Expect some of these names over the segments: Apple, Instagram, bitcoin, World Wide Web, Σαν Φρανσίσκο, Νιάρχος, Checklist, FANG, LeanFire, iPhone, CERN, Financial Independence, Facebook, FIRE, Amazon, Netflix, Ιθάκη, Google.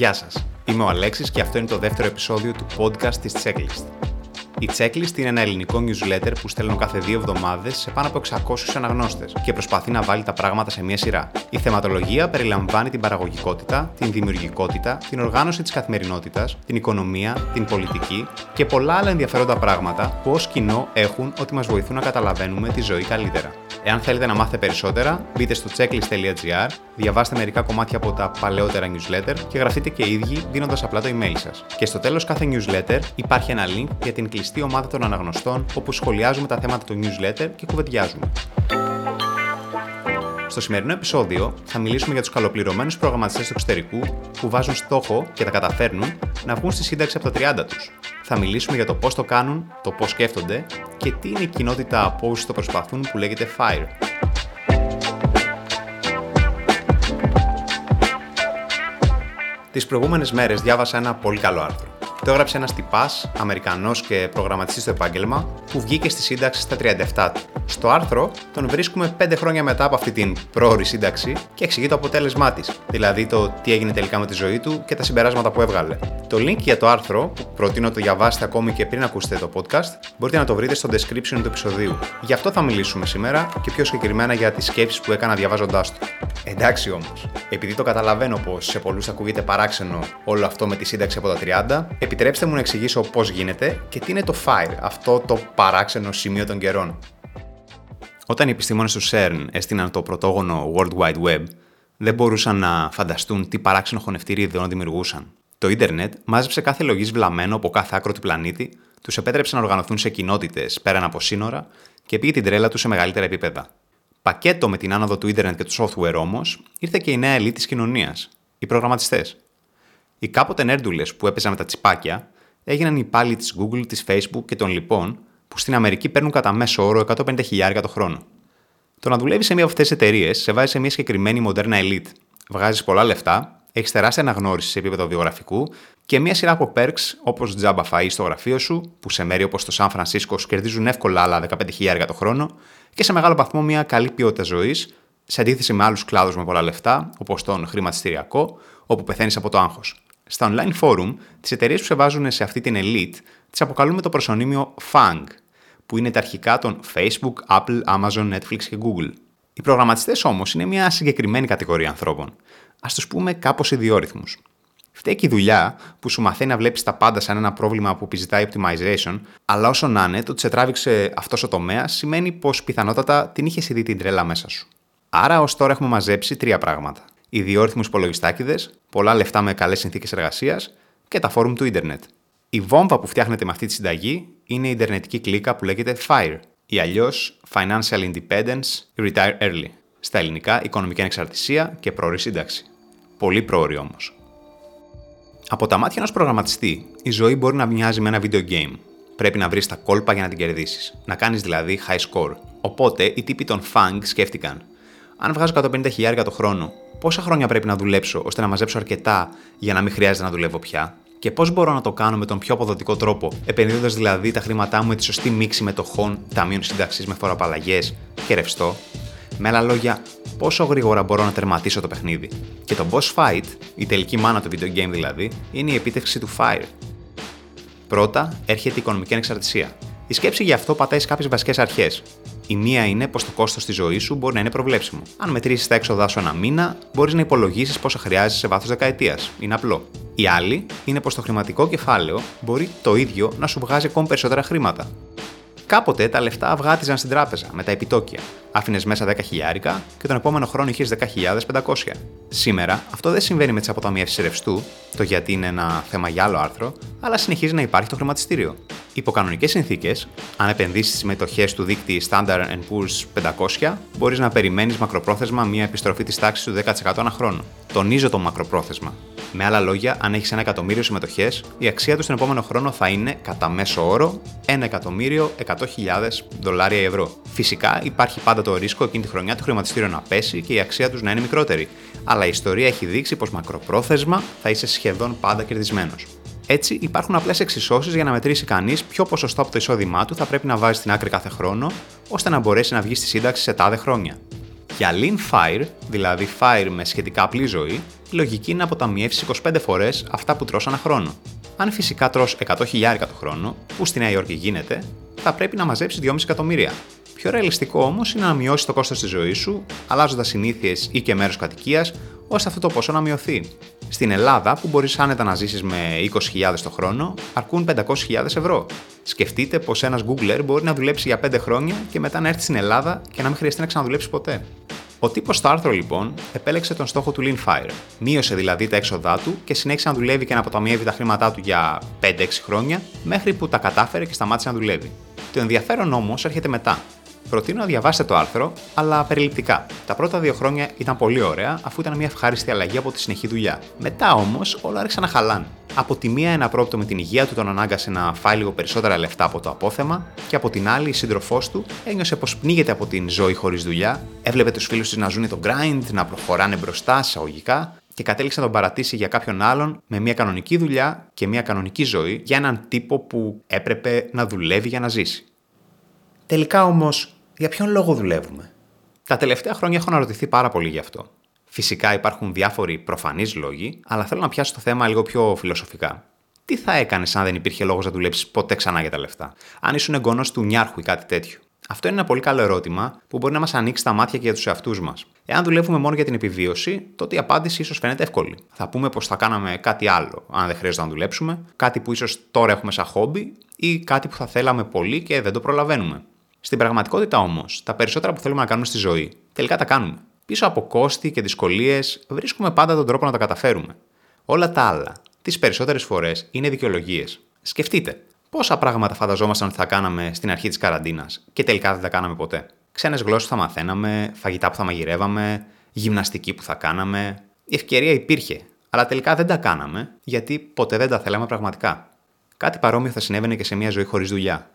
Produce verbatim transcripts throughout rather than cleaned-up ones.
Γεια σας, είμαι ο Αλέξης και αυτό είναι το δεύτερο επεισόδιο του podcast της Checklist. Η Checklist είναι ένα ελληνικό newsletter που στέλνω κάθε δύο εβδομάδες σε πάνω από εξακόσιους αναγνώστες και προσπαθεί να βάλει τα πράγματα σε μία σειρά. Η θεματολογία περιλαμβάνει την παραγωγικότητα, την δημιουργικότητα, την οργάνωση της καθημερινότητας, την οικονομία, την πολιτική και πολλά άλλα ενδιαφέροντα πράγματα που ως κοινό έχουν ότι μας βοηθούν να καταλαβαίνουμε τη ζωή καλύτερα. Εάν θέλετε να μάθετε περισσότερα, μπείτε στο checklist τελεία gr, διαβάστε μερικά κομμάτια από τα παλαιότερα newsletter και γραφτείτε και ίδιοι δίνοντας απλά το email σας. Και στο τέλος κάθε newsletter υπάρχει ένα link για την κλειστή ομάδα των αναγνωστών όπου σχολιάζουμε τα θέματα του newsletter και κουβεντιάζουμε. Στο σημερινό επεισόδιο θα μιλήσουμε για τους καλοπληρωμένους προγραμματιστές του εξωτερικού που βάζουν στόχο και τα καταφέρνουν να βγουν στη σύνταξη από τα τριάντα τους. Θα μιλήσουμε για το πώς το κάνουν, το πώς σκέφτονται και τι είναι η κοινότητα από όσους το προσπαθούν που λέγεται FIRE. Τις προηγούμενες μέρες διάβασα ένα πολύ καλό άρθρο. Το έγραψε ένας τυπάς, Αμερικανός και προγραμματιστής στο επάγγελμα, που βγήκε στη σύνταξη στα τριάντα επτά του. Στο άρθρο τον βρίσκουμε πέντε χρόνια μετά από αυτή την πρόωρη σύνταξη και εξηγεί το αποτέλεσμά της, δηλαδή το τι έγινε τελικά με τη ζωή του και τα συμπεράσματα που έβγαλε. Το link για το άρθρο, που προτείνω να το διαβάσετε ακόμη και πριν ακούσετε το podcast, μπορείτε να το βρείτε στο description του επεισοδίου. Γι' αυτό θα μιλήσουμε σήμερα και πιο συγκεκριμένα για τις σκέψεις που έκανα διαβάζοντάς του. Εντάξει όμως, επειδή το καταλαβαίνω πως σε πολλούς ακούγεται παράξενο όλο αυτό με τη σύνταξη από τα τριάντα, επιτρέψτε μου να εξηγήσω πώς γίνεται και τι είναι το FIRE, αυτό το παράξενο σημείο των καιρών. Όταν οι επιστήμονες του CERN έστειναν το πρωτόγονο World Wide Web, δεν μπορούσαν να φανταστούν τι παράξενο χωνευτήρι ιδεών δημιουργούσαν. Το ίντερνετ μάζεψε κάθε λογής βλαμμένο από κάθε άκρο του πλανήτη, τους επέτρεψε να οργανωθούν σε κοινότητες πέραν από σύνορα και πήγε την τρέλα τους σε μεγαλύτερα επίπεδα. Πακέτο με την άνοδο του ίντερνετ και του software όμως, ήρθε και η νέα ελίτ της κοινωνίας, οι προγραμματιστές. Οι κάποτε νέρντουλες που έπαιζαν με τα τσιπάκια έγιναν οι υπάλληλοι της Google, της Facebook και των λοιπών, που στην Αμερική παίρνουν κατά μέσο όρο εκατόν πενήντα χιλιάδες το χρόνο. Το να δουλεύεις σε μία από αυτές τις εταιρείες σε βάζει σε μία συγκεκριμένη μοντέρνα ελίτ. Βγάζεις πολλά λεφτά, έχεις τεράστια αναγνώριση σε επίπεδο βιογραφικού και μία σειρά από perks όπως τζάμπα φαΐ στο γραφείο σου, που σε μέρη όπως το Σαν Φρανσίσκο σου κερδίζουν εύκολα άλλα δεκαπέντε χιλιάδες το χρόνο και σε μεγάλο βαθμό μία καλή ποιότητα ζωής, σε αντίθεση με άλλους κλάδους με πολλά λεφτά, όπως τον χρηματιστηριακό, όπου πεθαίνεις από το άγχος. Στα online forum, τις εταιρείες που σε βάζουν σε αυτή την elite τις αποκαλούμε το προσωνύμιο φανγκ, που είναι τα αρχικά των Facebook, Apple, Amazon, Netflix και Google. Οι προγραμματιστές όμως είναι μια συγκεκριμένη κατηγορία ανθρώπων. Ας τους πούμε κάπως ιδιόρυθμους. Φταίει και η δουλειά που σου μαθαίνει να βλέπεις τα πάντα σαν ένα πρόβλημα που επιζητάει optimization, αλλά όσο να είναι, το ότι σε τράβηξε αυτός ο τομέας σημαίνει πως πιθανότατα την είχες ήδη την τρέλα μέσα σου. Άρα, ως τώρα έχουμε μαζέψει τρία πράγματα. Ιδιόρυθμους υπολογιστάκηδες, πολλά λεφτά με καλές συνθήκες εργασίας και τα φόρουμ του ίντερνετ. Η βόμβα που φτιάχνεται με αυτή τη συνταγή είναι η ιντερνετική κλίκα που λέγεται FIRE ή αλλιώς Financial Independence, Retire Early. Στα ελληνικά, οικονομική ανεξαρτησία και πρόωρη σύνταξη. Πολύ πρόωρη όμως. Από τα μάτια ενός προγραμματιστή, η ζωή μπορεί να μοιάζει με ένα video game. Πρέπει να βρεις τα κόλπα για να την κερδίσεις. Να κάνεις δηλαδή high score. Οπότε οι τύποι των φανγκ σκέφτηκαν. Αν βγάζω εκατόν πενήντα χιλιάδες το χρόνο, πόσα χρόνια πρέπει να δουλέψω ώστε να μαζέψω αρκετά για να μην χρειάζεται να δουλεύω πια? Και πώς μπορώ να το κάνω με τον πιο αποδοτικό τρόπο, επενδύοντας δηλαδή τα χρήματά μου με τη σωστή μίξη μετοχών, ταμείων σύνταξης με φοροαπαλλαγές και ρευστό? Με άλλα λόγια, πόσο γρήγορα μπορώ να τερματίσω το παιχνίδι? Και το boss fight, η τελική μάνα του video game δηλαδή, είναι η επίτευξη του FIRE. Πρώτα έρχεται η οικονομική ανεξαρτησία. Η σκέψη γι' αυτό πατάει σε κάποιες βασικές αρχές. Η μία είναι πως το κόστος της ζωής σου μπορεί να είναι προβλέψιμο. Αν μετρήσεις τα έξοδά σου ένα μήνα, μπορείς να υπολογίσεις πόσα χρειάζεσαι σε βάθος δεκαετίας. Είναι απλό. Η άλλη είναι πως το χρηματικό κεφάλαιο μπορεί το ίδιο να σου βγάζει ακόμη περισσότερα χρήματα. Κάποτε τα λεφτά αυγάτιζαν στην τράπεζα με τα επιτόκια. Άφηνες μέσα δέκα χιλιάρικα και τον επόμενο χρόνο είχες δέκα χιλιάδες πεντακόσια. Σήμερα αυτό δεν συμβαίνει με τις αποταμιεύσεις ρευστού, το γιατί είναι ένα θέμα για άλλο άρθρο, αλλά συνεχίζει να υπάρχει το χρηματιστήριο. Υπό κανονικές συνθήκες, αν επενδύσεις στις μετοχές του δείκτη Standard εντ Poor's πεντακόσια, μπορείς να περιμένεις μακροπρόθεσμα μια επιστροφή της τάξης του δέκα τοις εκατό ανά χρόνο. Τονίζω το μακροπρόθεσμα. Με άλλα λόγια, αν έχεις ένα εκατομμύριο συμμετοχές, η αξία του στον επόμενο χρόνο θα είναι, κατά μέσο όρο, ένα εκατομμύριο εκατό χιλιάδες δολάρια ή ευρώ. Φυσικά, υπάρχει πάντα το ρίσκο εκείνη τη χρονιά το χρηματιστήριο να πέσει και η αξία τους να είναι μικρότερη. Αλλά η ιστορία έχει δείξει πως μακροπρόθεσμα θα είσαι σχεδόν πάντα κερδισμένος. Έτσι, υπάρχουν απλές εξισώσεις για να μετρήσει κανείς ποιο ποσοστό από το εισόδημά του θα πρέπει να βάζει στην άκρη κάθε χρόνο, ώστε να μπορέσει να βγει στη σύνταξη σε τάδε χρόνια. Για LeanFire, δηλαδή Fire με σχετικά απλή ζωή, η λογική είναι να αποταμιεύσεις είκοσι πέντε φορές αυτά που τρως ένα χρόνο. Αν φυσικά τρως εκατό χιλιάρικα το χρόνο, που στη Νέα Υόρκη γίνεται, θα πρέπει να μαζέψεις δυόμισι εκατομμύρια. Πιο ρεαλιστικό όμως είναι να μειώσεις το κόστος της ζωής σου, αλλάζοντας συνήθειες ή και μέρος κατοικίας, ώστε αυτό το ποσό να μειωθεί. Στην Ελλάδα, που μπορείς άνετα να ζήσεις με είκοσι χιλιάδες το χρόνο, αρκούν πεντακόσιες χιλιάδες ευρώ. Σκεφτείτε πως ένας Googler μπορεί να δουλέψει για πέντε χρόνια και μετά να έρθει στην Ελλάδα και να μην χρειαστεί να ξαναδουλέψει ποτέ. Ο τύπος στο άρθρο λοιπόν επέλεξε τον στόχο του LeanFire. Μείωσε δηλαδή τα έξοδά του και συνέχισε να δουλεύει και να αποταμιεύει τα χρήματά του για πέντε έξι χρόνια, μέχρι που τα κατάφερε και σταμάτησε να δουλεύει. Το ενδιαφέρον όμως έρχεται μετά. Προτείνω να διαβάσετε το άρθρο, αλλά περιληπτικά. Τα πρώτα δύο χρόνια ήταν πολύ ωραία, αφού ήταν μια ευχάριστη αλλαγή από τη συνεχή δουλειά. Μετά όμως όλα άρχισαν να χαλάνε. Από τη μία, ένα πρόβλημα με την υγεία του τον ανάγκασε να φάει λίγο περισσότερα λεφτά από το απόθεμα, και από την άλλη, η σύντροφός του ένιωσε πως πνίγεται από την ζωή χωρίς δουλειά, έβλεπε τους φίλους της να ζουν το grind, να προχωράνε μπροστά, εισαγωγικά, και κατέληξε να τον παρατήσει για κάποιον άλλον με μια κανονική δουλειά και μια κανονική ζωή για έναν τύπο που έπρεπε να δουλεύει για να ζήσει. Τελικά όμως, για ποιον λόγο δουλεύουμε? Τα τελευταία χρόνια έχω αναρωτηθεί πάρα πολύ γι' αυτό. Φυσικά υπάρχουν διάφοροι προφανείς λόγοι, αλλά θέλω να πιάσω το θέμα λίγο πιο φιλοσοφικά. Τι θα έκανες αν δεν υπήρχε λόγος να δουλέψεις ποτέ ξανά για τα λεφτά? Αν ήσουν εγγονός του νιάρχου ή κάτι τέτοιο? Αυτό είναι ένα πολύ καλό ερώτημα που μπορεί να μας ανοίξει τα μάτια και για τους εαυτούς μας. Εάν δουλεύουμε μόνο για την επιβίωση, τότε η απάντηση ίσως φαίνεται εύκολη. Θα πούμε πως θα κάναμε κάτι άλλο, αν δεν χρειάζεται να δουλέψουμε, κάτι που ίσως τώρα έχουμε σαν χόμπι ή κάτι που θα θέλαμε πολύ και δεν το προλαβαίνουμε. Στην πραγματικότητα όμως, τα περισσότερα που θέλουμε να κάνουμε στη ζωή, τελικά τα κάνουμε. Πίσω από κόστη και δυσκολίες, βρίσκουμε πάντα τον τρόπο να τα καταφέρουμε. Όλα τα άλλα, τις περισσότερες φορές, είναι δικαιολογίες. Σκεφτείτε, πόσα πράγματα φανταζόμασταν ότι θα κάναμε στην αρχή της καραντίνας και τελικά δεν τα κάναμε ποτέ. Ξένες γλώσσες που θα μαθαίναμε, φαγητά που θα μαγειρεύαμε, γυμναστική που θα κάναμε. Η ευκαιρία υπήρχε, αλλά τελικά δεν τα κάναμε γιατί ποτέ δεν τα θέλαμε πραγματικά. Κάτι παρόμοιο θα συνέβαινε και σε μια ζωή χωρίς δουλειά.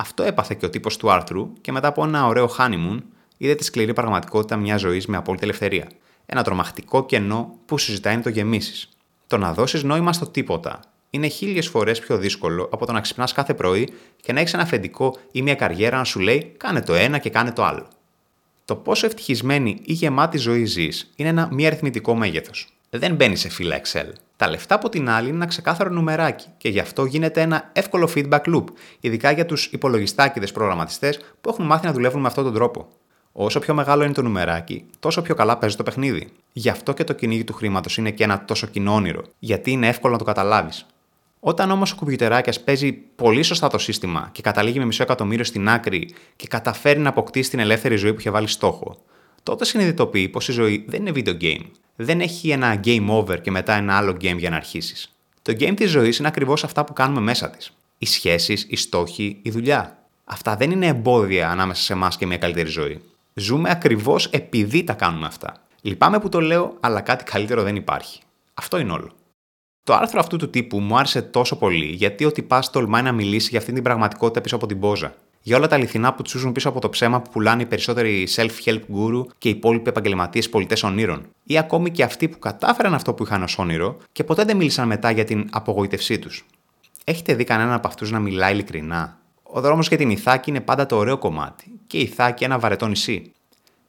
Αυτό έπαθε και ο τύπος του άρθρου και μετά από ένα ωραίο honeymoon είδε τη σκληρή πραγματικότητα μιας ζωής με απόλυτη ελευθερία. Ένα τρομακτικό κενό που σου ζητάει να το γεμίσεις. Το να δώσεις νόημα στο τίποτα είναι χίλιες φορές πιο δύσκολο από το να ξυπνάς κάθε πρωί και να έχεις ένα αφεντικό ή μια καριέρα να σου λέει κάνε το ένα και κάνε το άλλο. Το πόσο ευτυχισμένη ή γεμάτη ζωή ζεις είναι ένα μη αριθμητικό μέγεθος. Δεν μπαίνει σε φύλλα Excel. Τα λεφτά από την άλλη είναι ένα ξεκάθαρο νουμεράκι και γι' αυτό γίνεται ένα εύκολο feedback loop, ειδικά για τους υπολογιστάκηδες προγραμματιστές που έχουν μάθει να δουλεύουν με αυτόν τον τρόπο. Όσο πιο μεγάλο είναι το νουμεράκι, τόσο πιο καλά παίζει το παιχνίδι. Γι' αυτό και το κυνήγι του χρήματος είναι και ένα τόσο κοινό όνειρο, γιατί είναι εύκολο να το καταλάβεις. Όταν όμως ο κουμπιουτεράκιας παίζει πολύ σωστά το σύστημα και καταλήγει με μισό εκατομμύριο στην άκρη και καταφέρει να αποκτήσει την ελεύθερη ζωή που είχε βάλει στόχο, τότε συνειδητοποιεί πως η ζωή δεν είναι video game. Δεν έχει ένα game over και μετά ένα άλλο game για να αρχίσεις. Το game της ζωής είναι ακριβώς αυτά που κάνουμε μέσα της. Οι σχέσεις, οι στόχοι, η δουλειά. Αυτά δεν είναι εμπόδια ανάμεσα σε εμάς και μια καλύτερη ζωή. Ζούμε ακριβώς επειδή τα κάνουμε αυτά. Λυπάμαι που το λέω, αλλά κάτι καλύτερο δεν υπάρχει. Αυτό είναι όλο. Το άρθρο αυτού του τύπου μου άρεσε τόσο πολύ γιατί ο τυπάς τολμάει να μιλήσει για αυτή την πραγματικότητα πίσω από την πόζα. Για όλα τα αληθινά που τσούζουν πίσω από το ψέμα που πουλάνε οι περισσότεροι self-help guru και οι υπόλοιποι επαγγελματίες πολιτές ονείρων, ή ακόμη και αυτοί που κατάφεραν αυτό που είχαν ως όνειρο και ποτέ δεν μίλησαν μετά για την απογοήτευσή τους. Έχετε δει κανέναν από αυτούς να μιλάει ειλικρινά? Ο δρόμος για την Ιθάκη είναι πάντα το ωραίο κομμάτι, και η Ιθάκη ένα βαρετό νησί.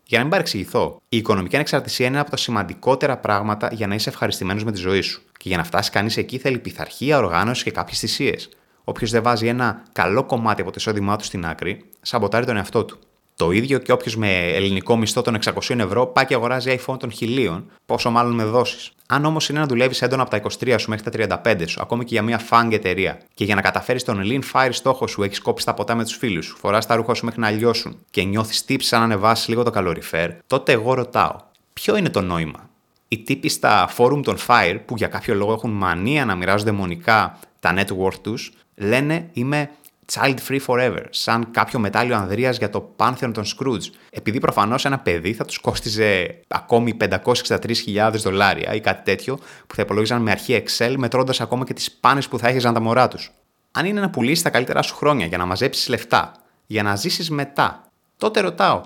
Για να μην παρεξηγηθώ, η οικονομική ανεξαρτησία είναι ένα από τα σημαντικότερα πράγματα για να είσαι ευχαριστημένος με τη ζωή σου, και για να φτάσει κανείς εκεί θέλει πειθαρχία, οργάνωση και κάποιες θυσίες. Όποιος δεν βάζει ένα καλό κομμάτι από το εισόδημά του στην άκρη, σαμποτάρει τον εαυτό του. Το ίδιο και όποιος με ελληνικό μισθό των εξακοσίων ευρώ πάει και αγοράζει iPhone των χιλίων, πόσο μάλλον με δόσεις. Αν όμως είναι να δουλεύεις έντονα από τα είκοσι τρία σου μέχρι τα τριάντα πέντε σου, ακόμη και για μια φανγκ εταιρεία, και για να καταφέρεις τον LeanFire στόχο σου, έχεις κόψει τα ποτά με τους φίλους σου, φοράς τα ρούχα σου μέχρι να αλλιώσουν και νιώθεις τύψεις σαν να ανεβάσεις λίγο το καλοριφέρ, τότε εγώ ρωτάω, ποιο είναι το νόημα? Οι τύποι στα forum των Fire, που για κάποιο λόγο έχουν μανία να μοιράζονται μονικά τα network τους, λένε είμαι child free forever, σαν κάποιο μετάλλιο Ανδρείας για το πάνθεον των Scrooge, επειδή προφανώς ένα παιδί θα τους κόστιζε ακόμη πεντακόσιες εξήντα τρεις χιλιάδες δολάρια ή κάτι τέτοιο που θα υπολόγιζαν με αρχή Excel, μετρώντας ακόμα και τις πάνες που θα έχεζαν τα μωρά τους. Αν είναι να πουλήσεις τα καλύτερά σου χρόνια για να μαζέψεις λεφτά, για να ζήσεις μετά, τότε ρωτάω,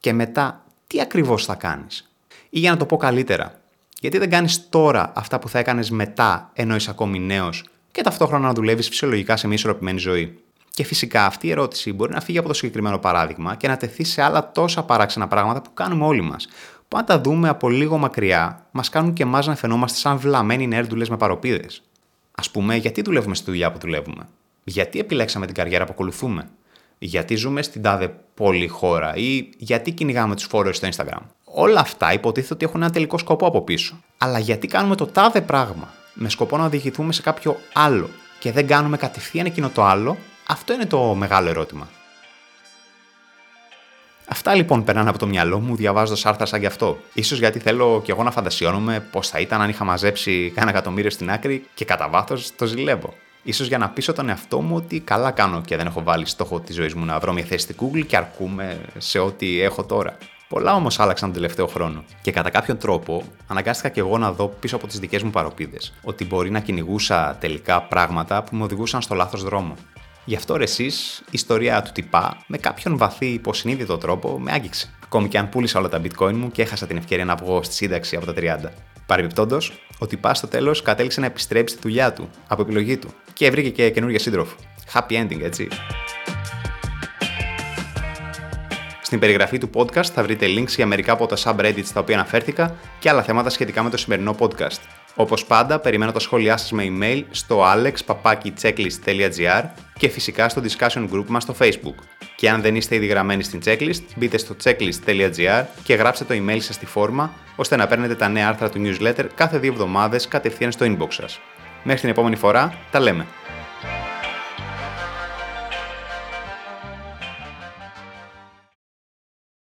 και μετά τι ακριβώς θα κάνεις? Ή για να το πω καλύτερα, γιατί δεν κάνεις τώρα αυτά που θα έκανες μετά ενώ είσαι ακόμη νέος και ταυτόχρονα να δουλεύεις φυσιολογικά σε μια ισορροπημένη ζωή? Και φυσικά αυτή η ερώτηση μπορεί να φύγει από το συγκεκριμένο παράδειγμα και να τεθεί σε άλλα τόσα παράξενα πράγματα που κάνουμε όλοι μας. Που αν τα δούμε από λίγο μακριά, μας κάνουν και εμάς να φαινόμαστε σαν βλαμμένοι νέρντουλες με παροπίδες. Ας πούμε, γιατί δουλεύουμε στη δουλειά που δουλεύουμε, γιατί επιλέξαμε την καριέρα που ακολουθούμε, γιατί ζούμε στην τάδε πόλη χώρα ή γιατί κυνηγάμε τους followers στο Instagram. Όλα αυτά υποτίθεται ότι έχουν ένα τελικό σκοπό από πίσω. Αλλά γιατί κάνουμε το τάδε πράγμα με σκοπό να οδηγηθούμε σε κάποιο άλλο και δεν κάνουμε κατευθείαν εκείνο το άλλο, αυτό είναι το μεγάλο ερώτημα. Αυτά λοιπόν περνάνε από το μυαλό μου διαβάζοντας άρθρα σαν γι' αυτό. Ίσως γιατί θέλω κι εγώ να φαντασιώνομαι πώς θα ήταν αν είχα μαζέψει κάνα εκατομμύριο στην άκρη και κατά βάθος το ζηλεύω. Ίσως για να πείσω τον εαυτό μου ότι καλά κάνω και δεν έχω βάλει στόχο της ζωής μου να βρω μια θέση στη Google και αρκούμε σε ό,τι έχω τώρα. Πολλά όμως άλλαξαν τον τελευταίο χρόνο. Και κατά κάποιον τρόπο αναγκάστηκα κι εγώ να δω πίσω από τις δικές μου παροπίδες ότι μπορεί να κυνηγούσα τελικά πράγματα που με οδηγούσαν στο λάθος δρόμο. Γι' αυτό ρε εσείς, η ιστορία του τυπά με κάποιον βαθύ υποσυνείδητο τρόπο με άγγιξε. Ακόμη και αν πούλησα όλα τα bitcoin μου και έχασα την ευκαιρία να βγω στη σύνταξη από τα τριάντα. Παρεμπιπτόντως, ο τυπάς στο τέλος κατέληξε να επιστρέψει τη δουλειά του, από επιλογή του, και βρήκε και καινούργια σύντροφο. Happy ending, έτσι. Στην περιγραφή του podcast θα βρείτε links για μερικά από τα subreddits τα οποία αναφέρθηκα και άλλα θέματα σχετικά με το σημερινό podcast. Όπως πάντα, περιμένω τα σχόλιά σας με email στο alex παπάκι checklist τελεία gr και φυσικά στο discussion group μας στο Facebook. Και αν δεν είστε ήδη γραμμένοι στην checklist, μπείτε στο checklist τελεία gr και γράψτε το email σας στη φόρμα, ώστε να παίρνετε τα νέα άρθρα του newsletter κάθε δύο εβδομάδες κατευθείαν στο inbox σας. Μέχρι την επόμενη φορά, τα λέμε!